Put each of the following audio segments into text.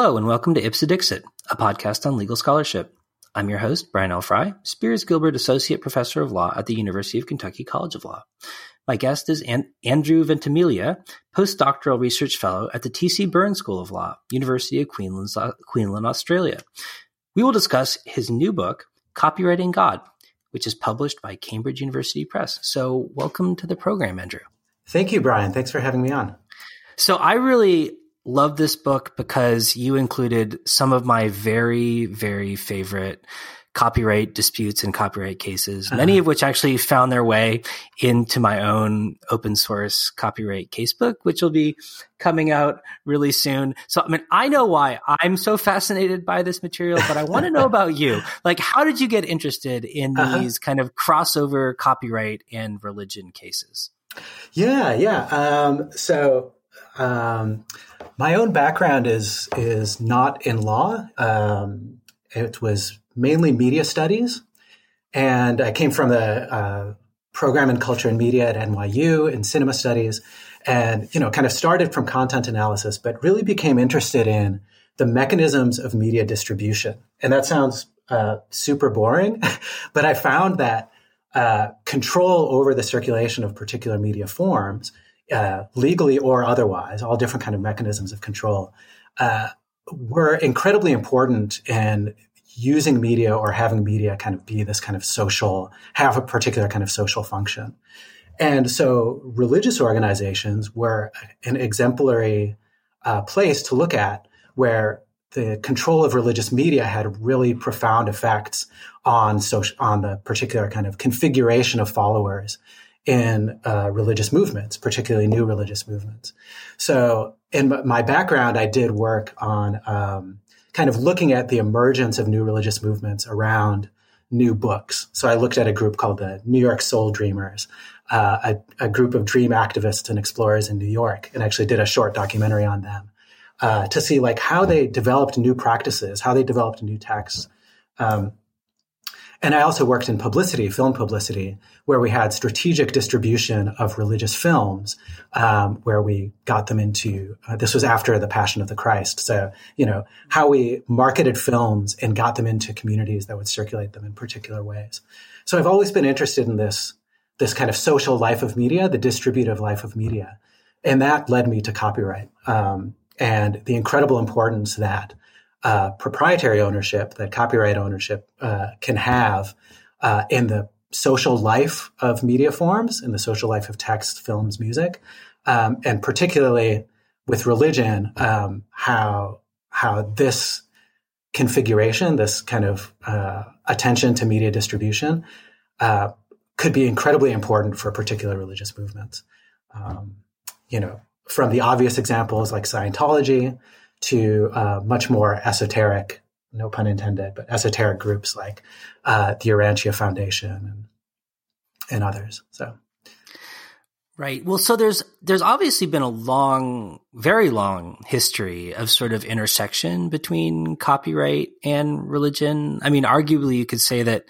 Hello and welcome to Ipse Dixit, a podcast on legal scholarship. I'm your host, Brian L. Fry, Spears Gilbert Associate Professor of Law at the University of Kentucky College of Law. My guest is Andrew Ventimiglia, postdoctoral research fellow at the T.C. Byrne School of Law, University of Queensland, Australia. We will discuss his new book, Copywriting God, which is published by Cambridge University Press. So welcome to the program, Andrew. Thank you, Brian. Thanks for having me on. So I really love this book because you included some of my very, very favorite copyright disputes and copyright cases, many of which actually found their way into my own open source copyright casebook, which will be coming out really soon. So, I mean, I know why I'm so fascinated by this material, but I want to know about you. Like, how did you get interested in these kind of crossover copyright and religion cases? My own background is not in law. It was mainly media studies, and I came from the program in culture and media at NYU in cinema studies, and kind of started from content analysis, but really became interested in the mechanisms of media distribution. And that sounds super boring, but I found that control over the circulation of particular media forms, legally or otherwise, all different kind of mechanisms of control, were incredibly important in using media or having media kind of be this kind of social, have a particular kind of social function. And so religious organizations were an exemplary place to look at, where the control of religious media had really profound effects on social, on the particular kind of configuration of followers in religious movements, particularly new religious movements. So in my background, I did work on kind of looking at the emergence of new religious movements around new books. So I looked at a group called the New York Soul Dreamers, a group of dream activists and explorers in New York, and actually did a short documentary on them to see like how they developed new practices, how they developed new texts. And I also worked in publicity, film publicity, where we had strategic distribution of religious films, where we got them into, this was after The Passion of the Christ. So, how we marketed films and got them into communities that would circulate them in particular ways. So I've always been interested in this kind of social life of media, the distributive life of media. And that led me to copyright, and the incredible importance that proprietary ownership, that copyright ownership can have in the social life of media forms, in the social life of text, films, music, and particularly with religion, how this configuration, this kind of attention to media distribution could be incredibly important for particular religious movements. From the obvious examples like Scientology, to much more esoteric, no pun intended, but esoteric groups like the Urantia Foundation and others. So, right. Well, so there's obviously been a long, very long history of sort of intersection between copyright and religion. I mean, arguably you could say that,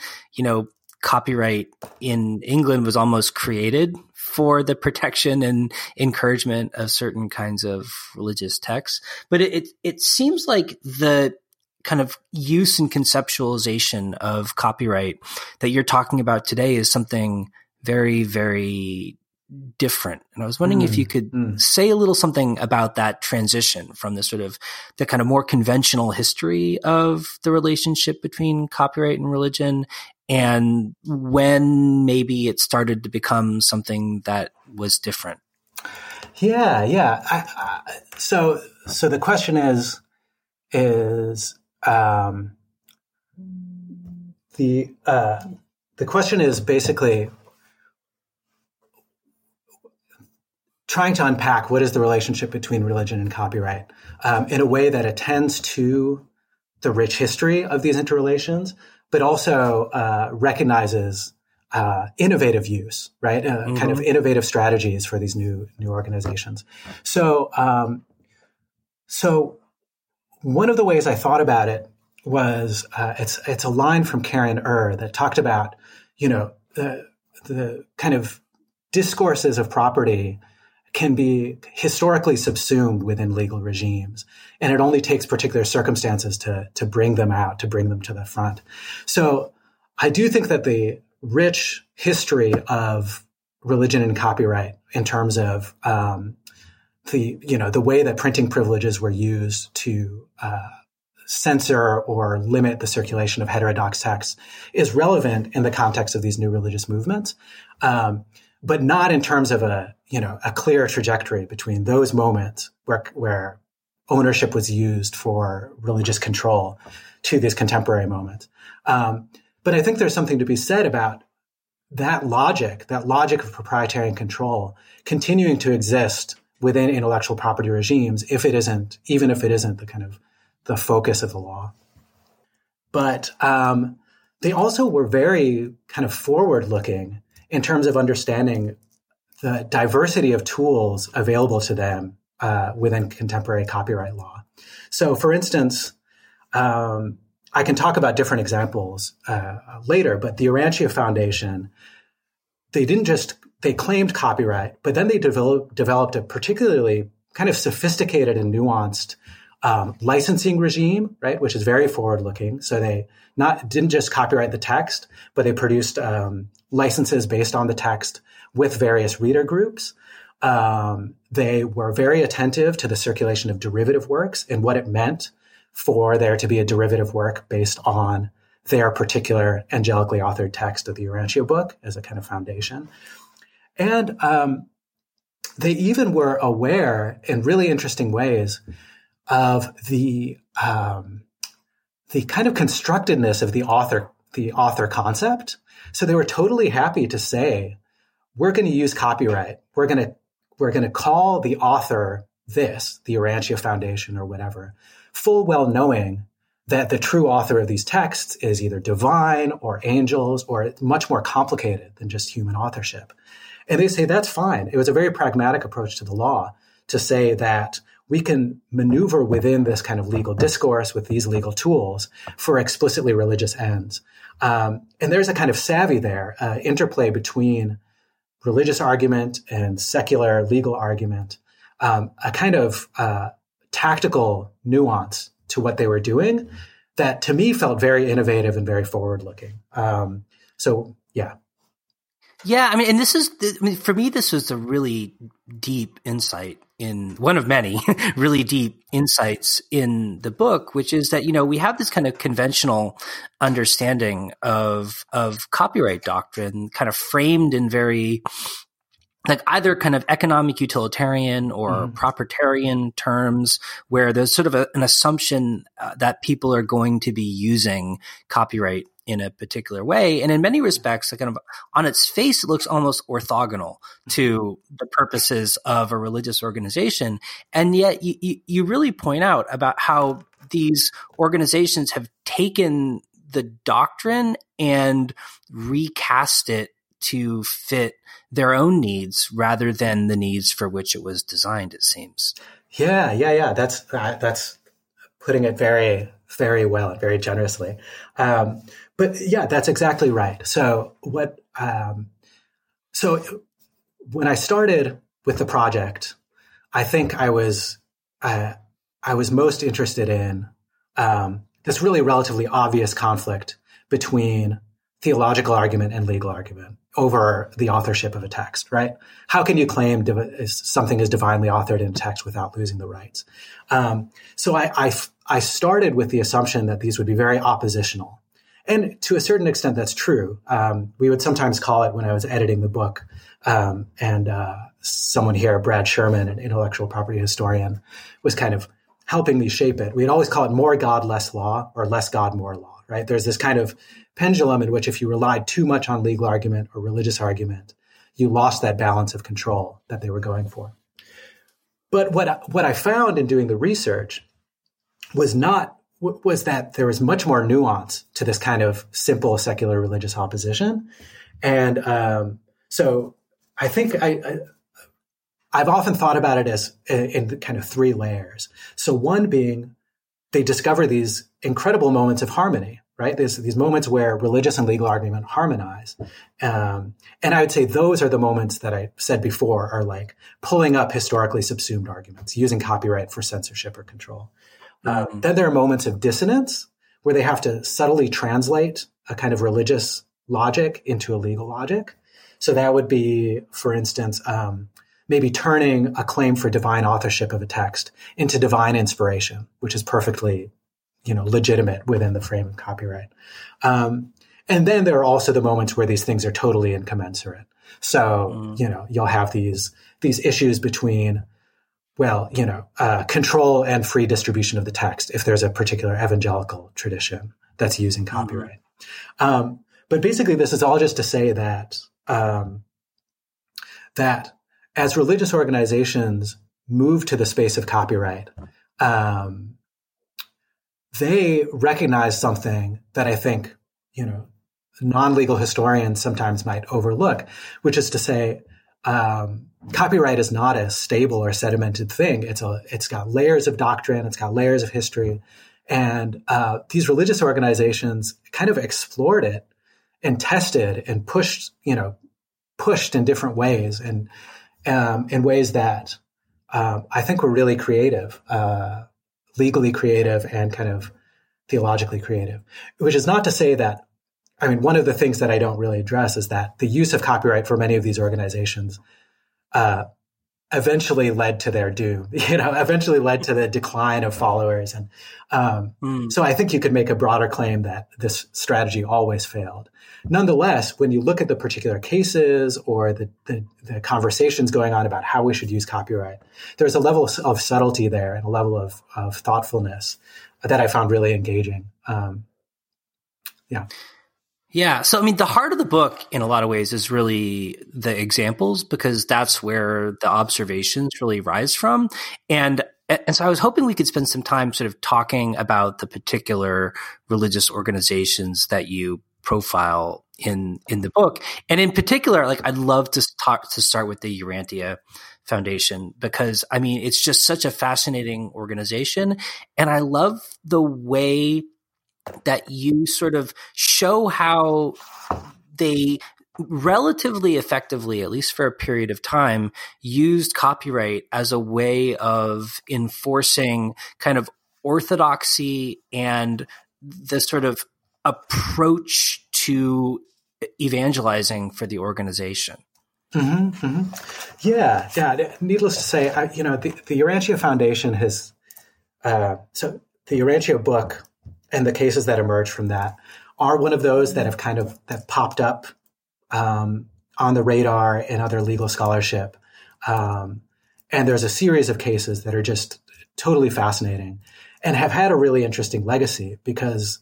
copyright in England was almost created for the protection and encouragement of certain kinds of religious texts. But it seems like the kind of use and conceptualization of copyright that you're talking about today is something very, very different. And I was wondering if you could say a little something about that transition from the sort of the kind of more conventional history of the relationship between copyright and religion, and when maybe it started to become something that was different. Yeah. So the question is basically trying to unpack what is the relationship between religion and copyright in a way that attends to the rich history of these interrelations, but also recognizes innovative use, right? Kind of innovative strategies for these new organizations. So one of the ways I thought about it was it's a line from Karen Err that talked about the kind of discourses of property can be historically subsumed within legal regimes. And it only takes particular circumstances to bring them out, to bring them to the front. So I do think that the rich history of religion and copyright in terms of the way that printing privileges were used to censor or limit the circulation of heterodox texts is relevant in the context of these new religious movements, but not in terms of a clear trajectory between those moments where ownership was used for religious control to these contemporary moments. But I think there's something to be said about that logic of proprietary and control continuing to exist within intellectual property regimes, even if it isn't the kind of the focus of the law. But they also were very kind of forward-looking in terms of understanding the diversity of tools available to them within contemporary copyright law. So, for instance, I can talk about different examples later, but the Urantia Foundation, they claimed copyright, but then they developed a particularly kind of sophisticated and nuanced licensing regime, right, which is very forward-looking. So they didn't just copyright the text, but they produced licenses based on the text with various reader groups. They were very attentive to the circulation of derivative works and what it meant for there to be a derivative work based on their particular angelically authored text of the Urantia book as a kind of foundation. And they even were aware in really interesting ways of the kind of constructedness of the author concept. So they were totally happy to say, we're going to use copyright. We're going to call the author this, the Urantia Foundation or whatever, full well knowing that the true author of these texts is either divine or angels or much more complicated than just human authorship. And they say that's fine. It was a very pragmatic approach to the law to say that we can maneuver within this kind of legal discourse with these legal tools for explicitly religious ends. And there's a kind of savvy there, interplay between religious argument and secular legal argument, a kind of tactical nuance to what they were doing that to me felt very innovative and very forward-looking. Yeah, I mean, and for me, this was a really deep insight in one of many really deep insights in the book, which is that, you know, we have this kind of conventional understanding of copyright doctrine kind of framed in very like either kind of economic utilitarian or proprietarian terms, where there's sort of an assumption that people are going to be using copyright in a particular way. And in many respects, kind of on its face, it looks almost orthogonal to the purposes of a religious organization. And yet you really point out about how these organizations have taken the doctrine and recast it to fit their own needs rather than the needs for which it was designed, it seems. Yeah. That's putting it very, very well and very generously. But yeah, that's exactly right. So what? So when I started with the project, I think I was most interested in this really relatively obvious conflict between theological argument and legal argument over the authorship of a text. Right? How can you claim something is divinely authored in a text without losing the rights? So I started with the assumption that these would be very oppositional. And to a certain extent, that's true. We would sometimes call it, when I was editing the book, and someone here, Brad Sherman, an intellectual property historian, was kind of helping me shape it. We'd always call it more God, less law, or less God, more law, right? There's this kind of pendulum in which if you relied too much on legal argument or religious argument, you lost that balance of control that they were going for. But what I found in doing the research was that there was much more nuance to this kind of simple secular religious opposition. And so I think I've often thought about it as in kind of three layers. So one being they discover these incredible moments of harmony, right? There's these moments where religious and legal argument harmonize. And I would say those are the moments that I said before are like pulling up historically subsumed arguments, using copyright for censorship or control. Then there are moments of dissonance where they have to subtly translate a kind of religious logic into a legal logic. So that would be, for instance, maybe turning a claim for divine authorship of a text into divine inspiration, which is perfectly, legitimate within the frame of copyright. And then there are also the moments where these things are totally incommensurate. So, you'll have these issues between, control and free distribution of the text, if there's a particular evangelical tradition that's using copyright. But basically, this is all just to say that that as religious organizations move to the space of copyright, they recognize something that I think, non-legal historians sometimes might overlook, which is to say, copyright is not a stable or sedimented thing. It's got layers of doctrine. It's got layers of history. And these religious organizations kind of explored it and tested and pushed in different ways and in ways that I think were really creative, legally creative and kind of theologically creative, which is not to say that, one of the things that I don't really address is that the use of copyright for many of these organizations eventually led to their doom, eventually led to the decline of followers. And so I think you could make a broader claim that this strategy always failed. Nonetheless, when you look at the particular cases or the conversations going on about how we should use copyright, there's a level of subtlety there and a level of thoughtfulness that I found really engaging. Yeah. So, the heart of the book in a lot of ways is really the examples, because that's where the observations really rise from. And so I was hoping we could spend some time sort of talking about the particular religious organizations that you profile in the book. And in particular, I'd love to start with the Urantia Foundation, because it's just such a fascinating organization. And I love the way that you sort of show how they relatively effectively, at least for a period of time, used copyright as a way of enforcing kind of orthodoxy and the sort of approach to evangelizing for the organization. Yeah. Needless to say, the Urantia Foundation has so the Urantia book and the cases that emerge from that are one of those that have that popped up on the radar in other legal scholarship. And there's a series of cases that are just totally fascinating and have had a really interesting legacy, because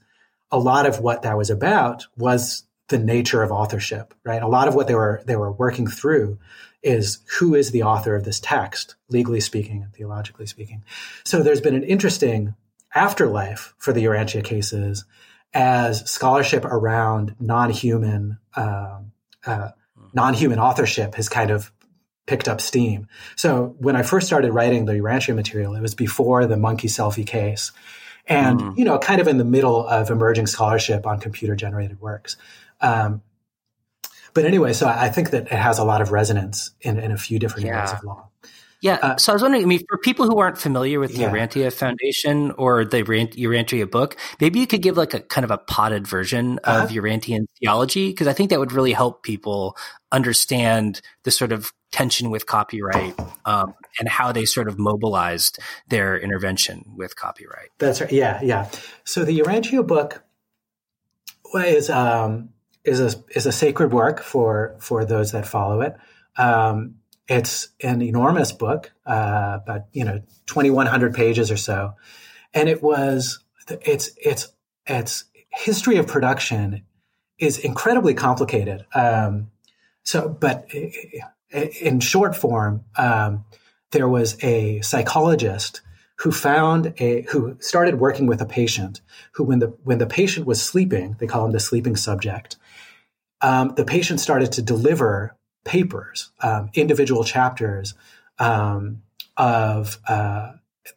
a lot of what that was about was the nature of authorship, right? A lot of what they were working through is who is the author of this text, legally speaking and theologically speaking. So there's been an interesting afterlife for the Urantia cases as scholarship around non-human authorship has kind of picked up steam. So when I first started writing the Urantia material, it was before the monkey selfie case and, kind of in the middle of emerging scholarship on computer-generated works. But anyway, so I think that it has a lot of resonance in a few different areas of law. Yeah. So I was wondering, for people who aren't familiar with the Urantia Foundation or the Urantia book, maybe you could give a kind of a potted version of Urantian theology, because I think that would really help people understand the sort of tension with copyright and how they sort of mobilized their intervention with copyright. That's right. Yeah. So the Urantia book is a sacred work for those that follow it. It's an enormous book, about 2,100 pages or so, and its history of production is incredibly complicated. But in short form, there was a psychologist who started working with a patient who, when the patient was sleeping, they call him the sleeping subject. The patient started to deliver papers, individual chapters of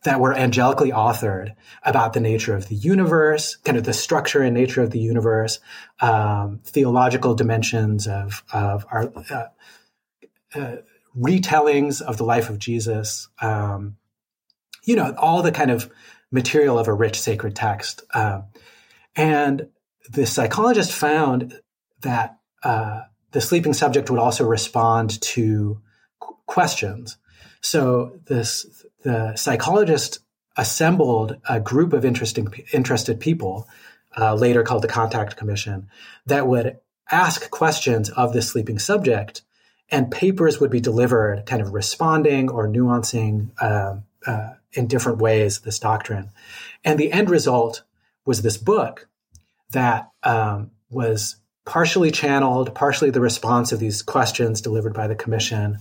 that were angelically authored about the nature of the universe, kind of the structure and nature of the universe, theological dimensions of our retellings of the life of Jesus, you know, all the kind of material of a rich sacred text. And the psychologist found that the sleeping subject would also respond to questions. So the psychologist assembled a group of interested people, later called the Contact Commission, that would ask questions of the sleeping subject, and papers would be delivered kind of responding or nuancing in different ways this doctrine. And the end result was this book that was partially channeled, partially the response of these questions delivered by the commission,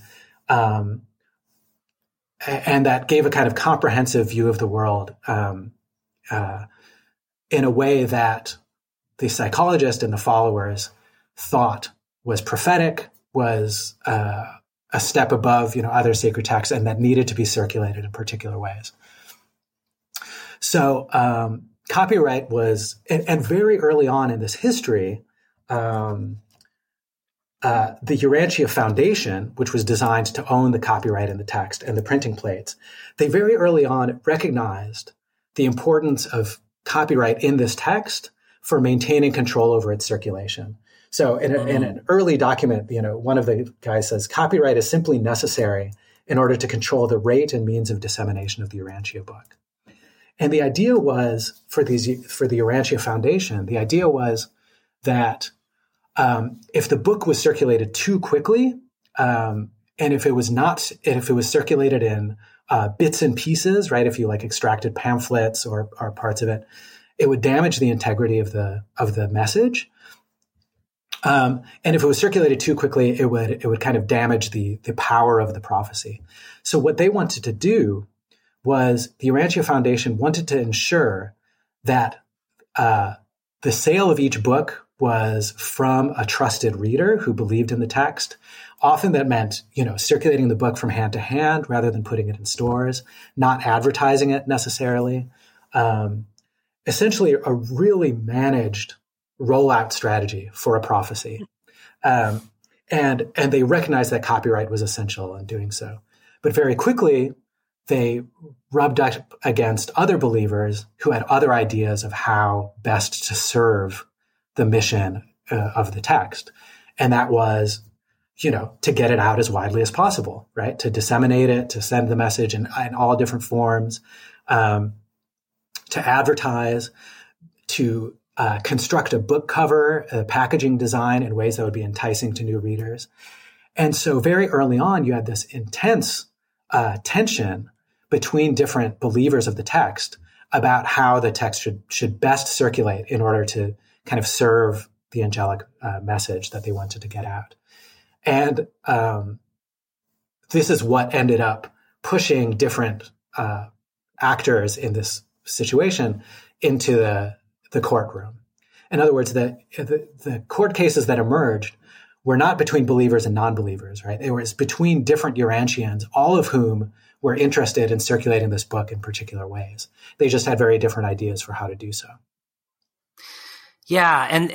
and that gave a kind of comprehensive view of the world in a way that the psychologist and the followers thought was prophetic, was a step above, you know, other sacred texts, and that needed to be circulated in particular ways. So copyright was, and very early on in this history, the Urantia Foundation, which was designed to own the copyright in the text and the printing plates, they very early on recognized the importance of copyright in this text for maintaining control over its circulation. So in an early document, you know, one of the guys says, copyright is simply necessary in order to control the rate and means of dissemination of the Urantia book. And the idea was, for the Urantia Foundation, the idea was that if the book was circulated too quickly, and if it was not, if it was circulated in bits and pieces, right? If you like extracted pamphlets or parts of it, it would damage the integrity of the message. And if it was circulated too quickly, it would kind of damage the power of the prophecy. So what they wanted to do was the Urantia Foundation wanted to ensure that the sale of each book was from a trusted reader who believed in the text. Often that meant, you know, circulating the book from hand to hand rather than putting it in stores, not advertising it necessarily. Essentially, a really managed rollout strategy for a prophecy. And they recognized that copyright was essential in doing so. But very quickly, they rubbed up against other believers who had other ideas of how best to serve the mission of the text. And that was, you know, to get it out as widely as possible, right? To disseminate it, to send the message in all different forms, to advertise, to construct a book cover, a packaging design in ways that would be enticing to new readers. And so very early on, you had this intense tension between different believers of the text about how the text should best circulate in order to kind of serve the angelic message that they wanted to get out. And this is what ended up pushing different actors in this situation into the courtroom. In other words, the court cases that emerged were not between believers and non-believers, right? It was between different Urantians, all of whom were interested in circulating this book in particular ways. They just had very different ideas for how to do so. Yeah, and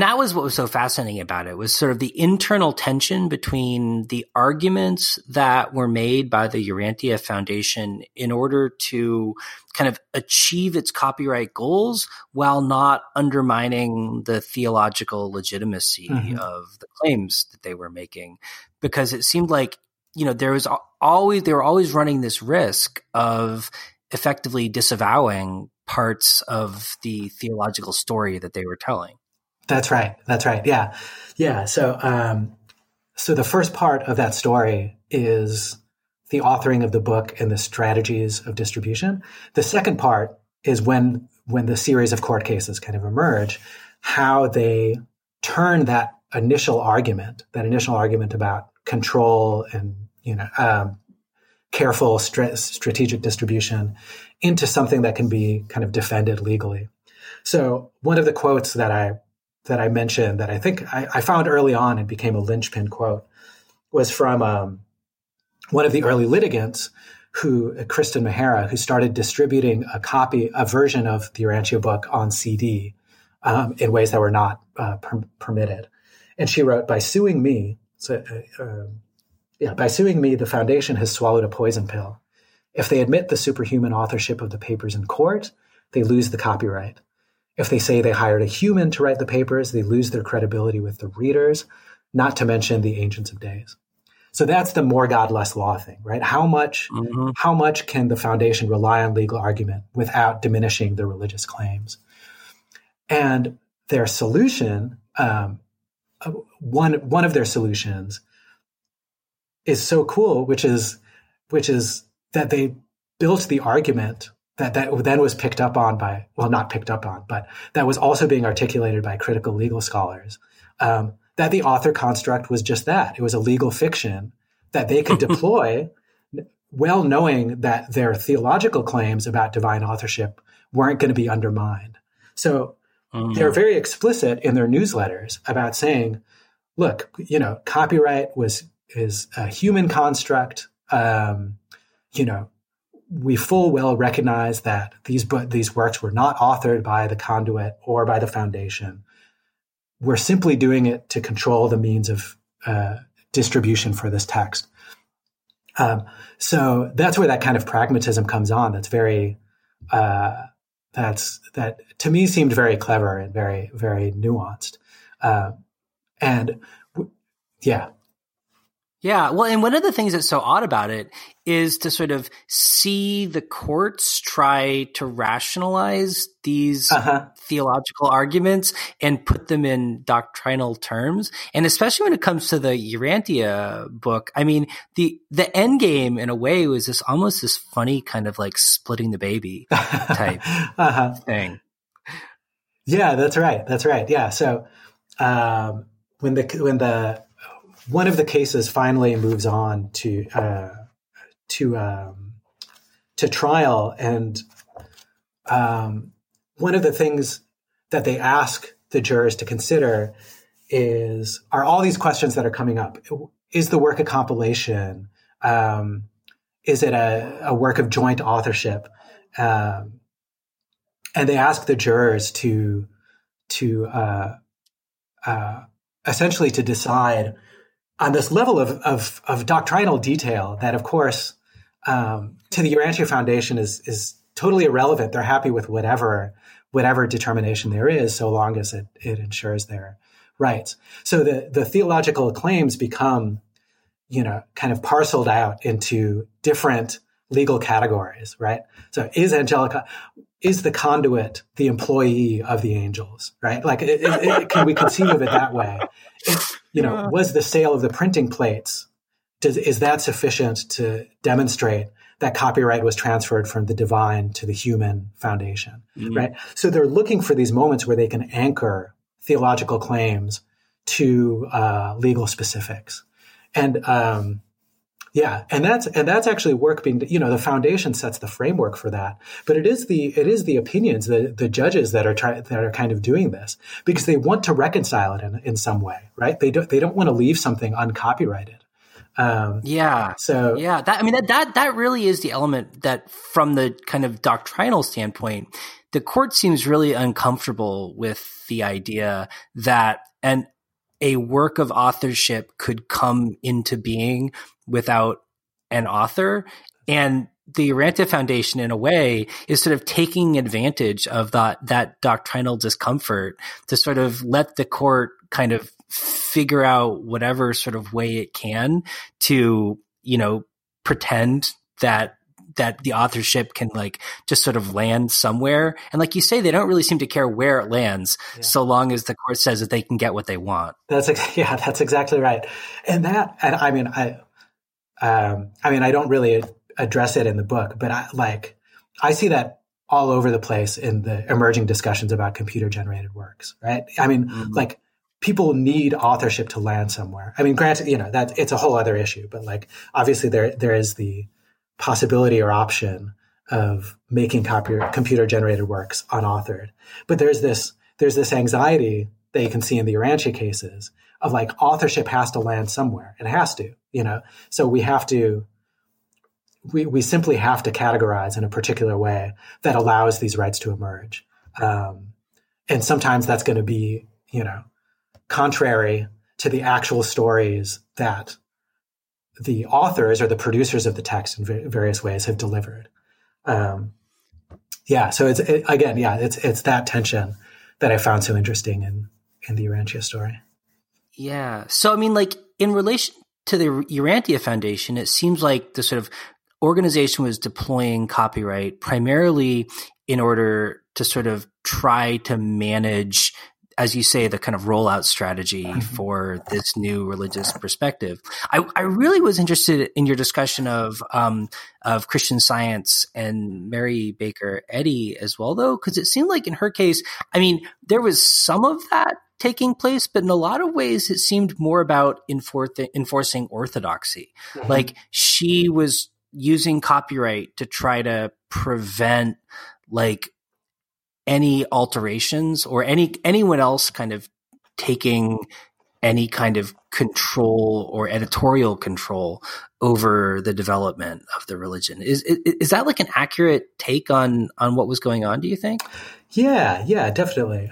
that was what was so fascinating about it, was sort of the internal tension between the arguments that were made by the Urantia Foundation in order to kind of achieve its copyright goals while not undermining the theological legitimacy of the claims that they were making. Because it seemed like, you know, they were always running this risk of effectively disavowing parts of the theological story that they were telling. That's right. Yeah. So the first part of that story is the authoring of the book and the strategies of distribution. The second part is when the series of court cases kind of emerge, how they turn that initial argument about control and, you know, careful strategic distribution into something that can be kind of defended legally. So one of the quotes that I mentioned that I think I found early on and became a linchpin quote was from one of the early litigants Kristen Mehera, who started distributing a version of the Urantia book on CD in ways that were not permitted. And she wrote, by suing me, the foundation has swallowed a poison pill. If they admit the superhuman authorship of the papers in court, they lose the copyright. If they say they hired a human to write the papers, they lose their credibility with the readers, not to mention the Ancients of Days. So that's the more God, less law thing, right? How much can the foundation rely on legal argument without diminishing their religious claims? And their solution, one of their solutions is so cool, which is that they built the argument that then was picked up on but that was also being articulated by critical legal scholars, that the author construct was just that. It was a legal fiction that they could deploy well knowing that their theological claims about divine authorship weren't going to be undermined. So they're very explicit in their newsletters about saying, look, copyright is a human construct. We full well recognize that these works were not authored by the conduit or by the foundation. We're simply doing it to control the means of distribution for this text. So that's where that kind of pragmatism comes on. That's very that to me seemed very clever and very, very nuanced. Yeah. Well, and one of the things that's so odd about it is to sort of see the courts try to rationalize these theological arguments and put them in doctrinal terms. And especially when it comes to the Urantia book, I mean, the end game in a way was almost this funny kind of like splitting the baby type thing. Yeah, that's right. Yeah. So when one of the cases finally moves on to trial, and one of the things that they ask the jurors to consider are all these questions that are coming up. Is the work a compilation? Is it a work of joint authorship? And they ask the jurors to essentially to decide on this level of doctrinal detail that, of course, to the Urantia Foundation is totally irrelevant. They're happy with whatever determination there is, so long as it ensures their rights. So the theological claims become, kind of parceled out into different legal categories, right? So is the conduit the employee of the angels, right? Like, can we conceive of it that way? Was the sale of the printing plates, is that sufficient to demonstrate that copyright was transferred from the divine to the human foundation, right? So they're looking for these moments where they can anchor theological claims to legal specifics. And that's actually work being, the foundation sets the framework for that, but it is the opinions, the judges that are kind of doing this because they want to reconcile it in some way, right? They don't want to leave something uncopyrighted. That really is the element that, from the kind of doctrinal standpoint, the court seems really uncomfortable with the idea that a work of authorship could come into being without an author. And the Urantia Foundation, in a way, is sort of taking advantage of that doctrinal discomfort to sort of let the court kind of figure out whatever sort of way it can to, pretend that the authorship can like just sort of land somewhere. And like you say, they don't really seem to care where it lands, so long as the court says that they can get what they want. That's exactly right. And I don't really address it in the book, but I see that all over the place in the emerging discussions about computer generated works, right? People need authorship to land somewhere. Granted, that it's a whole other issue, but obviously there is the possibility or option of making computer generated works unauthored. But there's this anxiety that you can see in the Urantia cases of authorship has to land somewhere. It has to, so we simply have to categorize in a particular way that allows these rights to emerge. And sometimes that's going to be, contrary to the actual stories that the authors or the producers of the text in various ways have delivered. So it's that tension that I found so interesting in the Urantia story. Yeah. So, in relation to the Urantia Foundation, it seems like the sort of organization was deploying copyright primarily in order to sort of try to manage, as you say, the kind of rollout strategy for this new religious perspective. I really was interested in your discussion of Christian Science and Mary Baker Eddy as well, though, because it seemed like in her case, there was some of that taking place, but in a lot of ways, it seemed more about enforcing orthodoxy. Mm-hmm. Like she was using copyright to try to prevent any alterations or anyone else kind of taking any kind of control or editorial control over the development of the religion. Is that an accurate take on what was going on, do you think? Yeah, definitely.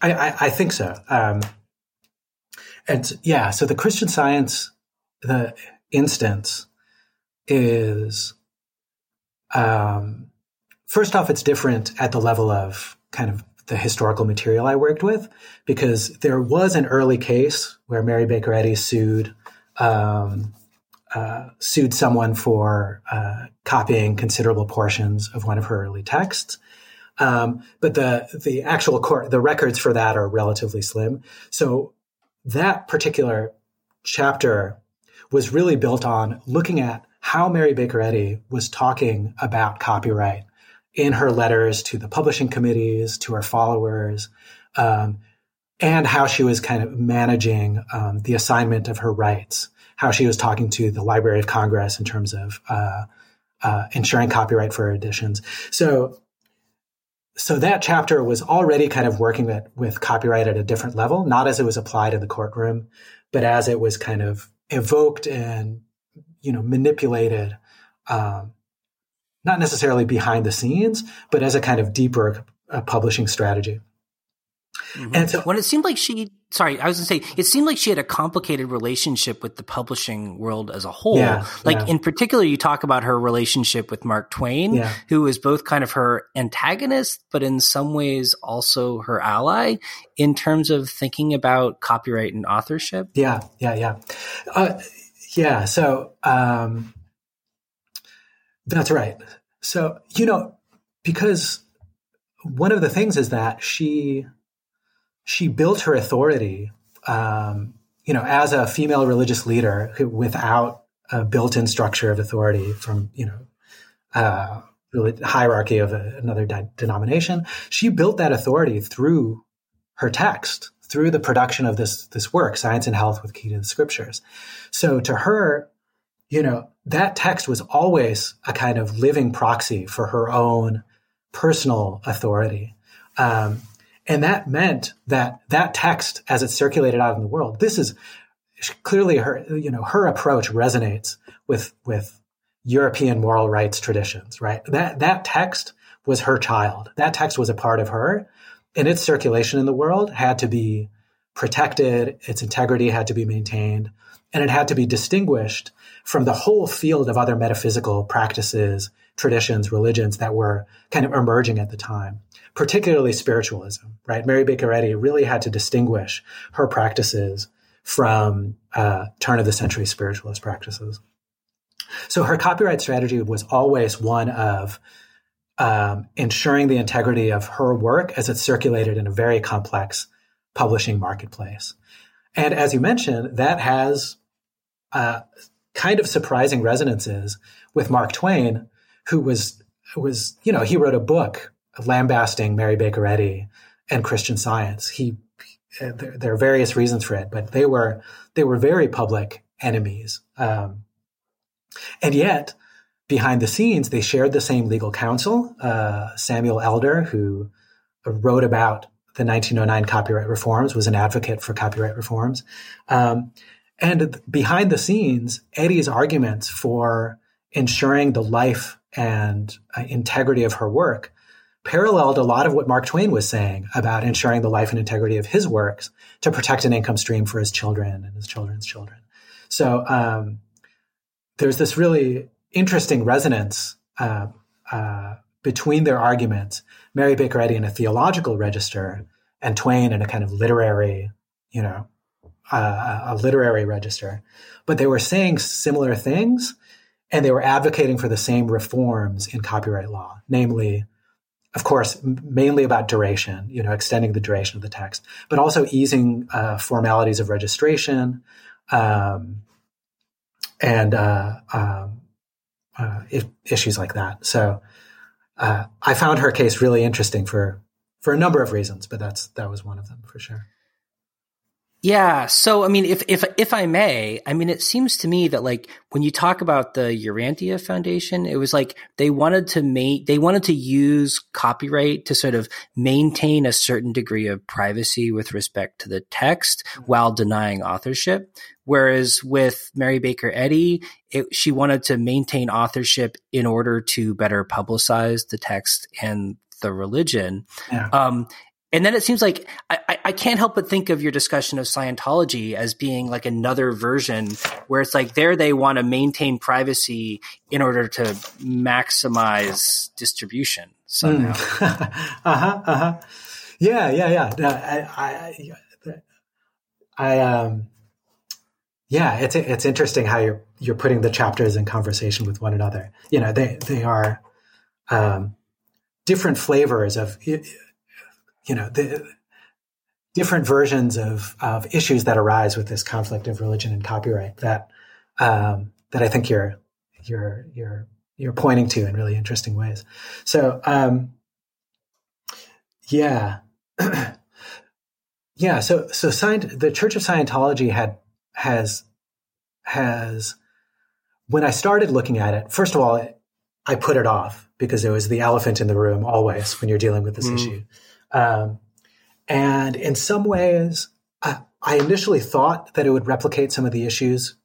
I think so. So the Christian Science, the instance is, first off, it's different at the level of kind of the historical material I worked with, because there was an early case where Mary Baker Eddy sued someone for copying considerable portions of one of her early texts. But the actual court, the records for that are relatively slim. So that particular chapter was really built on looking at how Mary Baker Eddy was talking about copyright in her letters to the publishing committees, to her followers, and how she was kind of managing the assignment of her rights, how she was talking to the Library of Congress in terms of ensuring copyright for editions. So that chapter was already kind of working with copyright at a different level, not as it was applied in the courtroom, but as it was kind of evoked and, manipulated, not necessarily behind the scenes, but as a kind of deeper publishing strategy. Mm-hmm. And so when it seemed like it seemed like she had a complicated relationship with the publishing world as a whole. In particular, you talk about her relationship with Mark Twain, who is both kind of her antagonist, but in some ways also her ally in terms of thinking about copyright and authorship. So, that's right. So, because one of the things is that she built her authority, as a female religious leader without a built-in structure of authority from, hierarchy of another denomination. She built that authority through her text, through the production of this work, Science and Health with Key to the Scriptures. So to her, that text was always a kind of living proxy for her own personal authority. And that meant that text, as it circulated out in the world, this is clearly her, her approach resonates with European moral rights traditions, right? That text was her child. That text was a part of her, and its circulation in the world had to be protected. Its integrity had to be maintained, and it had to be distinguished from the whole field of other metaphysical practices, traditions, religions that were kind of emerging at the time, particularly spiritualism, right? Mary Baker Eddy really had to distinguish her practices from turn-of-the-century spiritualist practices. So her copyright strategy was always one of ensuring the integrity of her work as it circulated in a very complex publishing marketplace. And as you mentioned, that has kind of surprising resonances with Mark Twain, who was he wrote a book lambasting Mary Baker Eddy and Christian Science. There are various reasons for it, but they were very public enemies. And yet, behind the scenes, they shared the same legal counsel, Samuel Elder, who wrote about the 1909 copyright reforms, was an advocate for copyright reforms. And behind the scenes, Eddy's arguments for ensuring the life and integrity of her work paralleled a lot of what Mark Twain was saying about ensuring the life and integrity of his works to protect an income stream for his children and his children's children. So there's this really interesting resonance between their arguments, Mary Baker Eddy in a theological register and Twain in a kind of literary, you know, a literary register. But they were saying similar things, and they were advocating for the same reforms in copyright law, namely, of course, mainly about duration, you know, extending the duration of the text, but also easing formalities of registration issues like that. So I found her case really interesting for a number of reasons, but that was one of them for sure. Yeah. So, I mean, if I may, I mean, it seems to me that like when you talk about the Urantia Foundation, it was like they wanted to use copyright to sort of maintain a certain degree of privacy with respect to the text while denying authorship. Whereas with Mary Baker Eddy, she wanted to maintain authorship in order to better publicize the text and the religion. Yeah. And then it seems like I can't help but think of your discussion of Scientology as being like another version where it's like they want to maintain privacy in order to maximize distribution somehow. It's interesting how you're putting the chapters in conversation with one another. You know, they are different flavors of. You know, the different versions of issues that arise with this conflict of religion and copyright that I think you're pointing to in really interesting ways. So, So the Church of Scientology has when I started looking at it, first of all, I put it off because it was the elephant in the room always when you're dealing with this issue. And in some ways, I initially thought that it would replicate some of the issues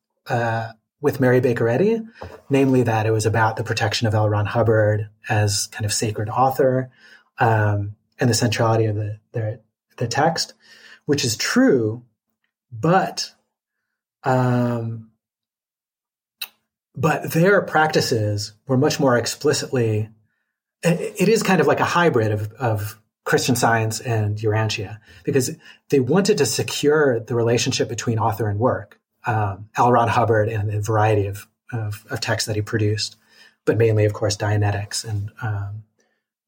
with Mary Baker Eddy, namely that it was about the protection of L. Ron Hubbard as kind of sacred author and the centrality of the text, which is true, but their practices were much more explicitly. It is kind of like a hybrid of Christian Science and Urantia, because they wanted to secure the relationship between author and work, L. Ron Hubbard and the variety of texts that he produced, but mainly, of course, Dianetics and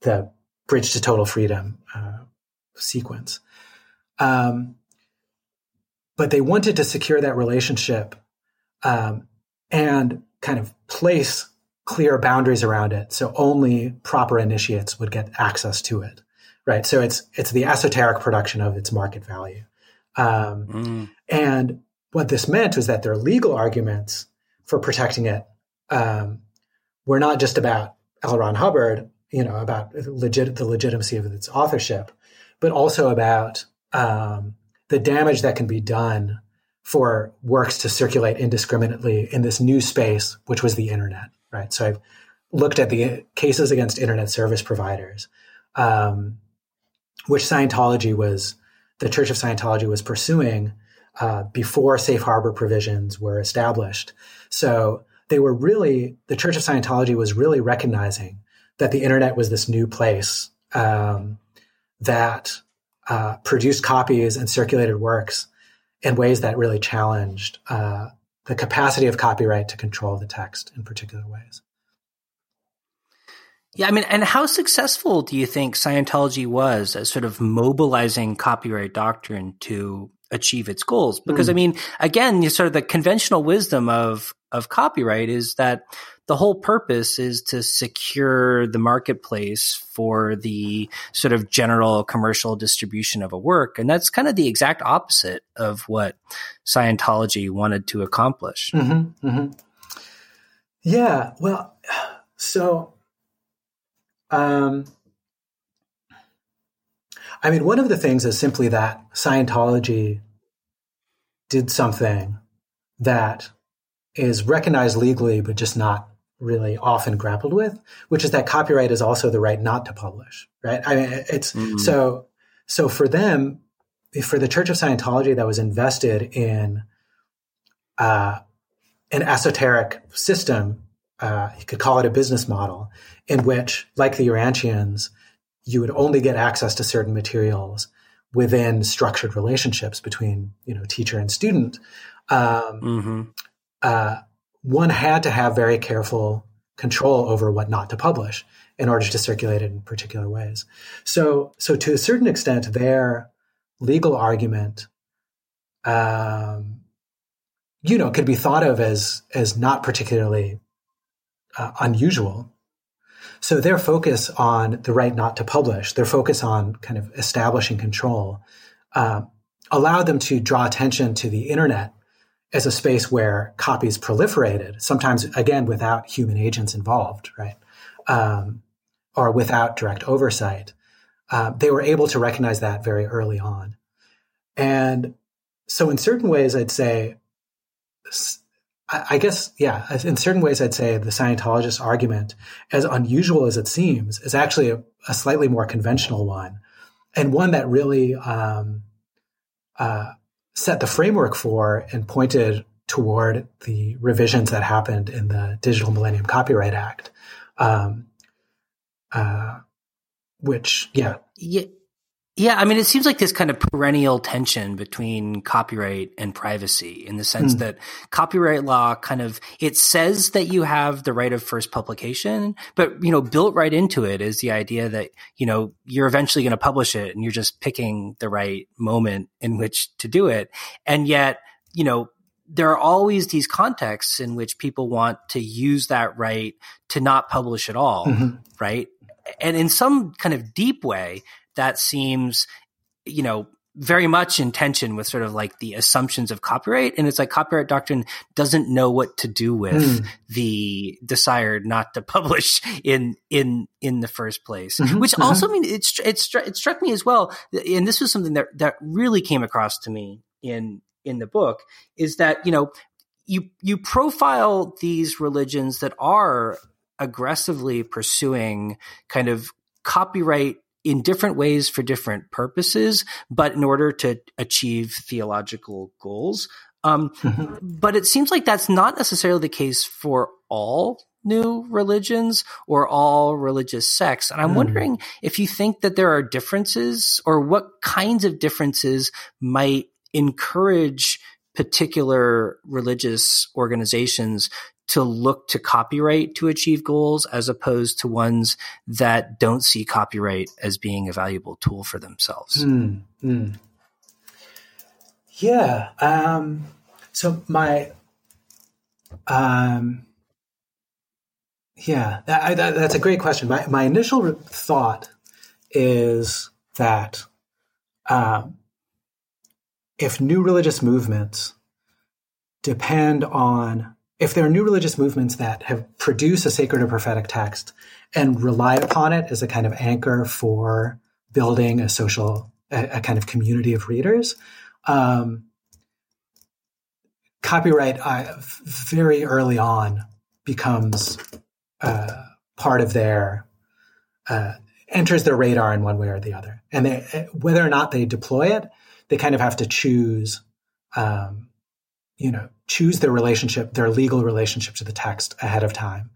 the Bridge to Total Freedom sequence. But they wanted to secure that relationship and kind of place clear boundaries around it, so only proper initiates would get access to it. Right. So it's the esoteric production of its market value. And what this meant was that their legal arguments for protecting it were not just about L. Ron Hubbard, you know, about the legitimacy of its authorship, but also about the damage that can be done for works to circulate indiscriminately in this new space, which was the internet. Right. So I've looked at the cases against internet service providers, which the Church of Scientology was pursuing before safe harbor provisions were established. So the Church of Scientology was really recognizing that the internet was this new place that produced copies and circulated works in ways that really challenged the capacity of copyright to control the text in particular ways. Yeah, I mean, and how successful do you think Scientology was at sort of mobilizing copyright doctrine to achieve its goals? Because I mean, again, you sort of the conventional wisdom of copyright is that the whole purpose is to secure the marketplace for the sort of general commercial distribution of a work. And that's kind of the exact opposite of what Scientology wanted to accomplish. Mm-hmm, mm-hmm. Yeah, well, so... I mean, one of the things is simply that Scientology did something that is recognized legally, but just not really often grappled with, which is that copyright is also the right not to publish, right? I mean, it's so for them, for the Church of Scientology that was invested in an esoteric system, you could call it a business model, in which, like the Urantians, you would only get access to certain materials within structured relationships between, teacher and student. One had to have very careful control over what not to publish in order to circulate it in particular ways. So to a certain extent, their legal argument, could be thought of as not particularly unusual. So their focus on the right not to publish, their focus on kind of establishing control, allowed them to draw attention to the internet as a space where copies proliferated, sometimes, again, without human agents involved, right? Or without direct oversight. They were able to recognize that very early on. And so in certain ways, I'd say, in certain ways, I'd say the Scientologist argument, as unusual as it seems, is actually a slightly more conventional one, and one that really set the framework for and pointed toward the revisions that happened in the Digital Millennium Copyright Act, which, Yeah, I mean, it seems like this kind of perennial tension between copyright and privacy, in the sense that copyright law kind of, it says that you have the right of first publication, but, built right into it is the idea that, you're eventually going to publish it and you're just picking the right moment in which to do it. And yet, there are always these contexts in which people want to use that right to not publish at all, right? And in some kind of deep way, that seems, very much in tension with sort of like the assumptions of copyright. And it's like copyright doctrine doesn't know what to do with the desire not to publish in the first place, which also means it struck me as well. And this was something that really came across to me in the book, is that, you profile these religions that are aggressively pursuing kind of copyright in different ways for different purposes, but in order to achieve theological goals. But it seems like that's not necessarily the case for all new religions or all religious sects. And I'm wondering if you think that there are differences, or what kinds of differences might encourage particular religious organizations to look to copyright to achieve goals, as opposed to ones that don't see copyright as being a valuable tool for themselves. Yeah. So my, that's a great question. My initial thought is that if there are new religious movements that have produced a sacred or prophetic text and relied upon it as a kind of anchor for building a social, a kind of community of readers, copyright very early on becomes part of their, enters their radar in one way or the other. And they, whether or not they deploy it, they kind of have to choose, choose their relationship, their legal relationship to the text ahead of time.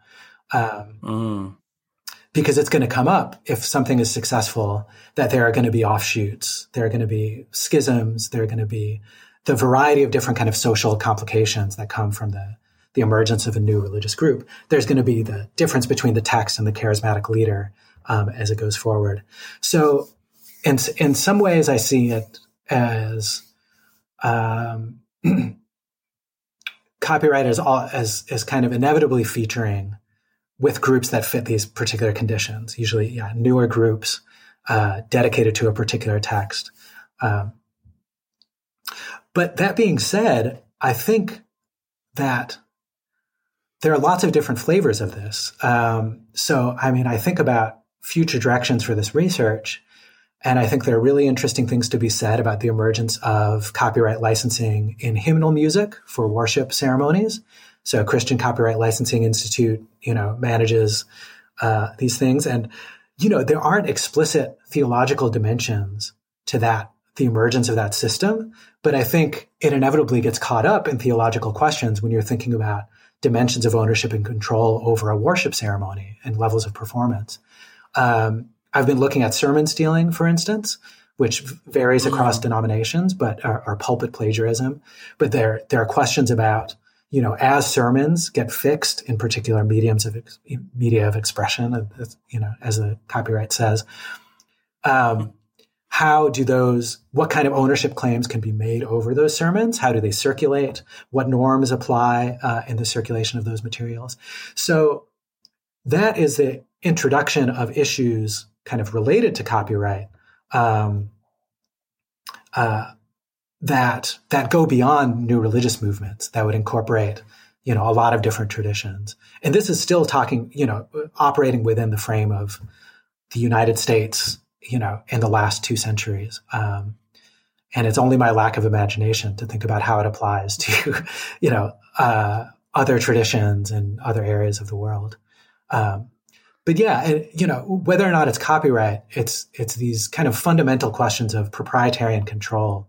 Because it's going to come up if something is successful, that there are going to be offshoots, there are going to be schisms, there are going to be the variety of different kind of social complications that come from the emergence of a new religious group. There's going to be the difference between the text and the charismatic leader as it goes forward. So in some ways I see it as copyright as kind of inevitably featuring with groups that fit these particular conditions, usually newer groups dedicated to a particular text. But that being said, I think that there are lots of different flavors of this. So, I mean, I think about future directions for this research, and I think there are really interesting things to be said about the emergence of copyright licensing in hymnal music for worship ceremonies. So Christian Copyright Licensing Institute, manages these things. And, there aren't explicit theological dimensions to that, the emergence of that system. But I think it inevitably gets caught up in theological questions when you're thinking about dimensions of ownership and control over a worship ceremony and levels of performance. I've been looking at sermon stealing, for instance, which varies across denominations, but are pulpit plagiarism. But there are questions about, as sermons get fixed in particular media of expression, as the copyright says, what kind of ownership claims can be made over those sermons? How do they circulate? What norms apply in the circulation of those materials? So that is the introduction of issues kind of related to copyright that go beyond new religious movements, that would incorporate, a lot of different traditions. And this is still talking, operating within the frame of the United States, in the last 2 centuries. And it's only my lack of imagination to think about how it applies to, other traditions and other areas of the world. But yeah, whether or not it's copyright, it's these kind of fundamental questions of proprietarian control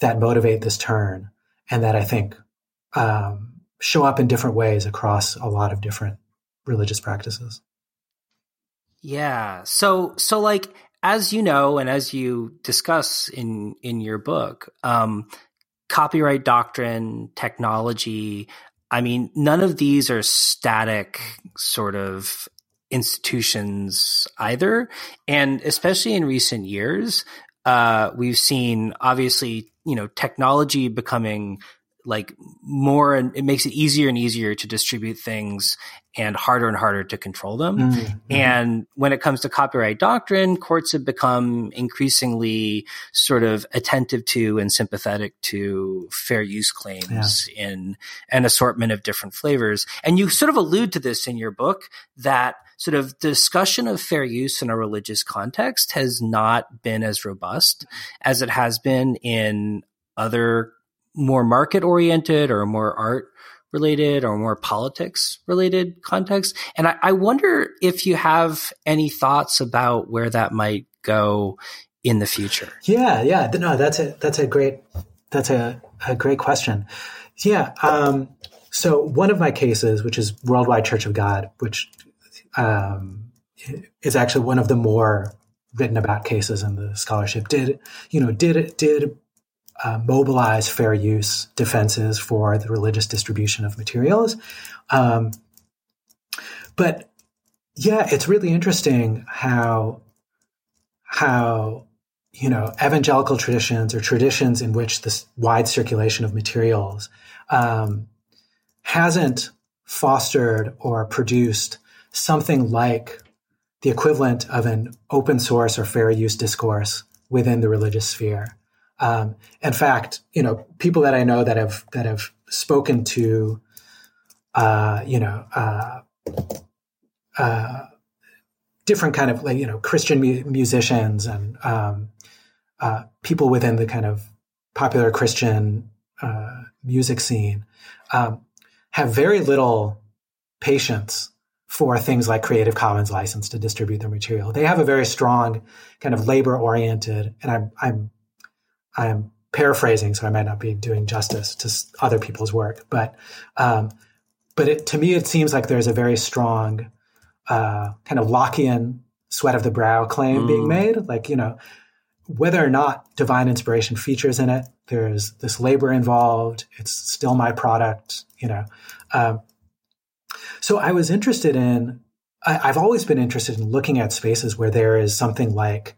that motivate this turn, and that I think show up in different ways across a lot of different religious practices. Yeah. So like, as you know, and as you discuss in your book, copyright doctrine, technology, I mean, none of these are static sort of institutions either. And especially in recent years, we've seen obviously, technology becoming like more, and it makes it easier and easier to distribute things and harder to control them. Mm-hmm. And when it comes to copyright doctrine, courts have become increasingly sort of attentive to and sympathetic to fair use claims in an assortment of different flavors. And you sort of allude to this in your book, that sort of discussion of fair use in a religious context has not been as robust as it has been in other more market-oriented or more art-related or more politics-related contexts. And I wonder if you have any thoughts about where that might go in the future. Yeah. No, that's a great question. Yeah. So one of my cases, which is Worldwide Church of God, which is actually one of the more written about cases in the scholarship, did mobilize fair use defenses for the religious distribution of materials. But yeah, it's really interesting how, evangelical traditions or traditions in which this wide circulation of materials hasn't fostered or produced something like the equivalent of an open source or fair use discourse within the religious sphere. In fact, people that I know that have spoken to, different kind of like, Christian musicians and, people within the kind of popular Christian, music scene, have very little patience for things like Creative Commons license to distribute their material. They have a very strong kind of labor oriented, and I'm paraphrasing, so I might not be doing justice to other people's work, but to me, it seems like there's a very strong kind of Lockean sweat of the brow claim being made. Like, whether or not divine inspiration features in it, there's this labor involved. It's still my product, So I was interested in, I've always been interested in looking at spaces where there is something like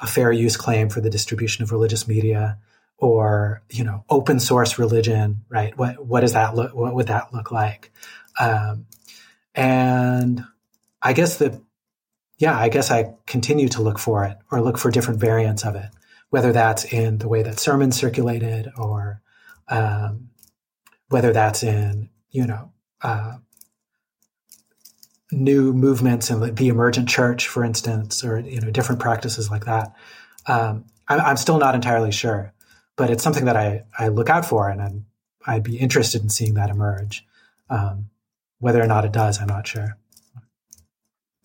a fair use claim for the distribution of religious media, or open source religion, right? What does that look? What would that look like? And I guess I continue to look for it, or look for different variants of it, whether that's in the way that sermons circulated, or whether that's in new movements in the emergent church, for instance, or, different practices like that. I'm still not entirely sure, but it's something that I look out for, and I'd be interested in seeing that emerge Whether or not it does, I'm not sure.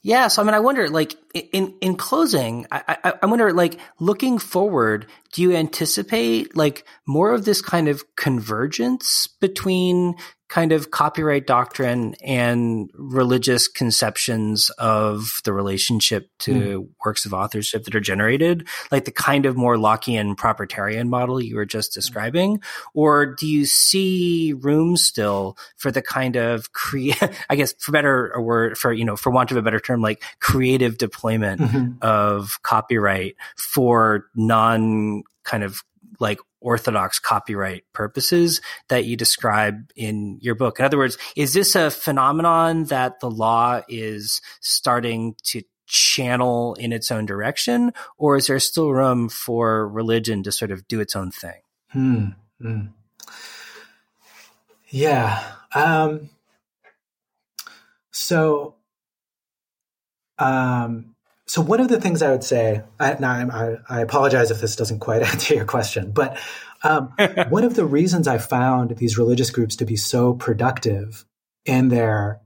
Yeah. So, I mean, I wonder, like, in closing, I wonder, like, looking forward, do you anticipate, like, more of this kind of convergence between kind of copyright doctrine and religious conceptions of the relationship to works of authorship that are generated, like the kind of more Lockean propertarian model you were just describing? Or do you see room still for the kind of I guess, for better or word, for, you know, for want of a better term, like creative deployment of copyright for non kind of like orthodox copyright purposes that you describe in your book? In other words, is this a phenomenon that the law is starting to channel in its own direction, or is there still room for religion to sort of do its own thing? Yeah. So one of the things I would say, I apologize if this doesn't quite answer your question, but one of the reasons I found these religious groups to be so productive in their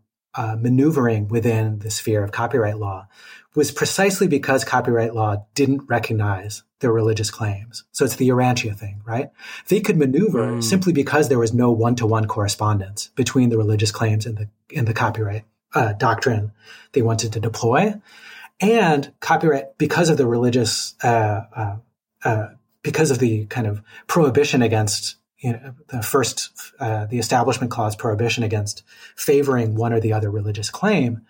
maneuvering within the sphere of copyright law was precisely because copyright law didn't recognize their religious claims. So it's the Urantia thing, right? They could maneuver simply because there was no one-to-one correspondence between the religious claims and the copyright doctrine they wanted to deploy. And copyright, because of the religious, because of the kind of prohibition against, you know, the Establishment Clause prohibition against favoring one or the other religious claim,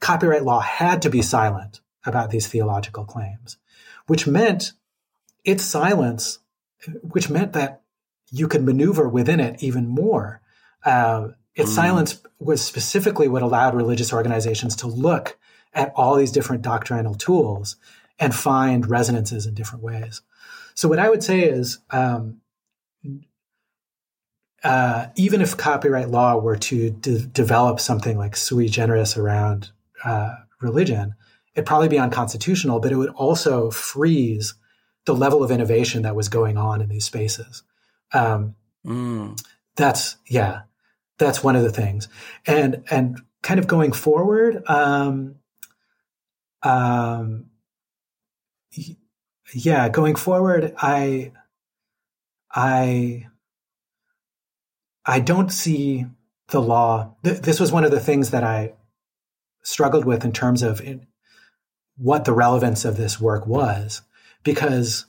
copyright law had to be silent about these theological claims, which meant its silence, which meant that you could maneuver within it even more. Its silence was specifically what allowed religious organizations to look at all these different doctrinal tools and find resonances in different ways. So what I would say is, even if copyright law were to develop something like sui generis around religion, it'd probably be unconstitutional, but it would also freeze the level of innovation that was going on in these spaces. That's one of the things. And kind of going forward, I don't see the law. This was one of the things that I struggled with in terms of what the relevance of this work was, because,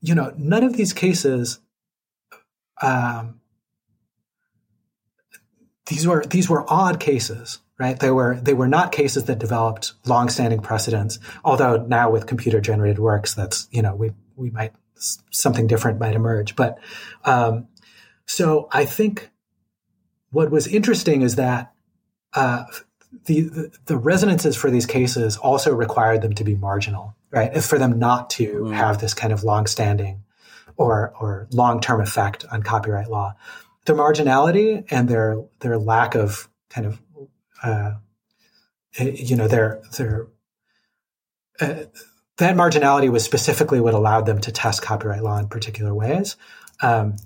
you know, none of these cases, these were odd cases. Right? They were not cases that developed longstanding precedents. Although now with computer-generated works, that's, you know, we might, something different might emerge. But so I think what was interesting is that the resonances for these cases also required them to be marginal, right? For them not to have this kind of longstanding or long-term effect on copyright law. Their marginality and their lack of kind of that marginality was specifically what allowed them to test copyright law in particular ways. And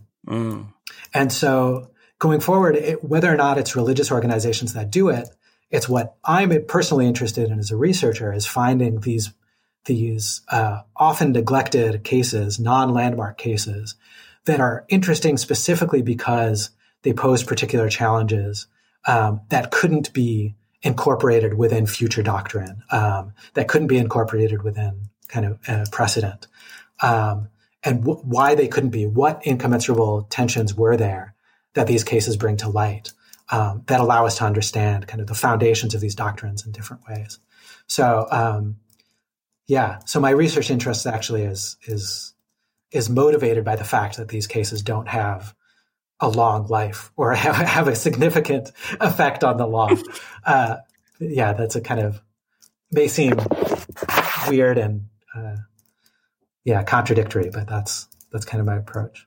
so going forward, whether or not it's religious organizations that do it, it's what I'm personally interested in as a researcher, is finding these often neglected cases, non-landmark cases, that are interesting specifically because they pose particular challenges that couldn't be incorporated within future doctrine, that couldn't be incorporated within kind of precedent, and why they couldn't be, what incommensurable tensions were there that these cases bring to light, that allow us to understand kind of the foundations of these doctrines in different ways. So, so my research interest actually is motivated by the fact that these cases don't have a long life or have a significant effect on the law. That's a kind of, may seem weird and contradictory, but that's kind of my approach.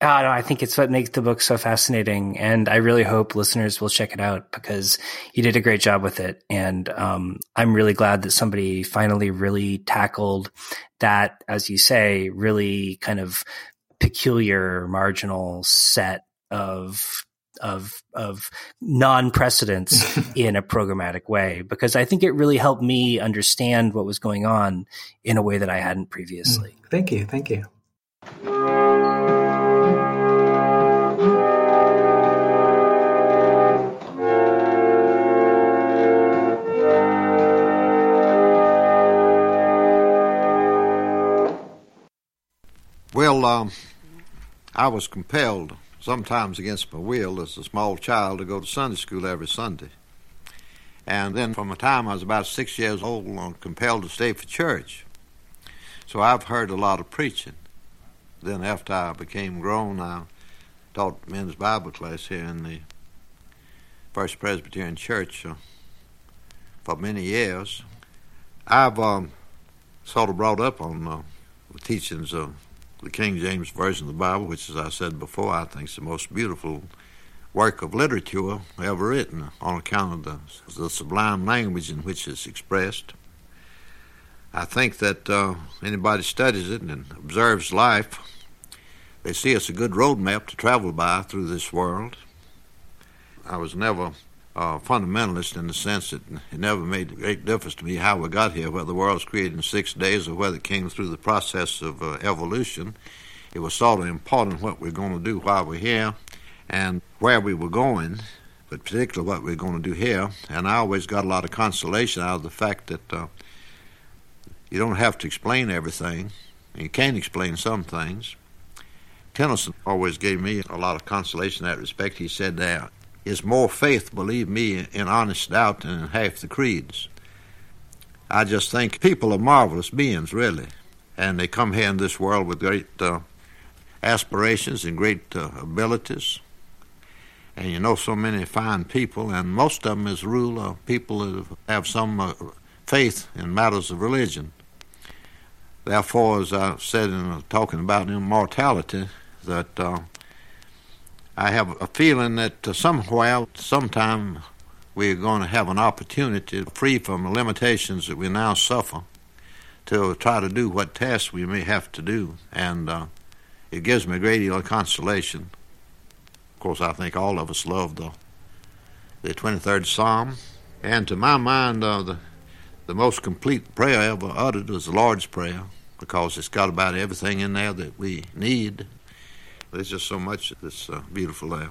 No, I think it's what makes the book so fascinating, and I really hope listeners will check it out because you did a great job with it. And I'm really glad that somebody finally really tackled that, as you say, really kind of peculiar marginal set of of non-precedence in a programmatic way, because I think it really helped me understand what was going on in a way that I hadn't previously. Thank you. Thank you. Well, I was compelled, sometimes against my will, as a small child, to go to Sunday school every Sunday. And then from the time I was about 6 years old, I was compelled to stay for church. So I've heard a lot of preaching. Then after I became grown, I taught men's Bible class here in the First Presbyterian Church for many years. I've sort of brought up on the teachings of the King James Version of the Bible, which, as I said before, I think is the most beautiful work of literature ever written on account of the sublime language in which it's expressed. I think that anybody studies it and observes life, they see it's a good roadmap to travel by through this world. I was never a fundamentalist in the sense that it never made a great difference to me how we got here, whether the world's created in 6 days or whether it came through the process of evolution. It was sort of important what we're going to do while we're here and where we were going, but particularly what we're going to do here. And I always got a lot of consolation out of the fact that you don't have to explain everything. You can explain some things. Tennyson always gave me a lot of consolation in that respect. He said that, "Is more faith, believe me, in honest doubt than in half the creeds." I just think people are marvelous beings, really, and they come here in this world with great aspirations and great abilities. And you know so many fine people, and most of them, as a rule, are people that have some faith in matters of religion. Therefore, as I said in talking about immortality, that I have a feeling that somewhere, sometime, we're going to have an opportunity, free from the limitations that we now suffer, to try to do what tasks we may have to do. And it gives me a great deal of consolation. Of course, I think all of us love the 23rd Psalm. And to my mind, the most complete prayer ever uttered is the Lord's Prayer, because it's got about everything in there that we need. There's just so much that's beautiful there.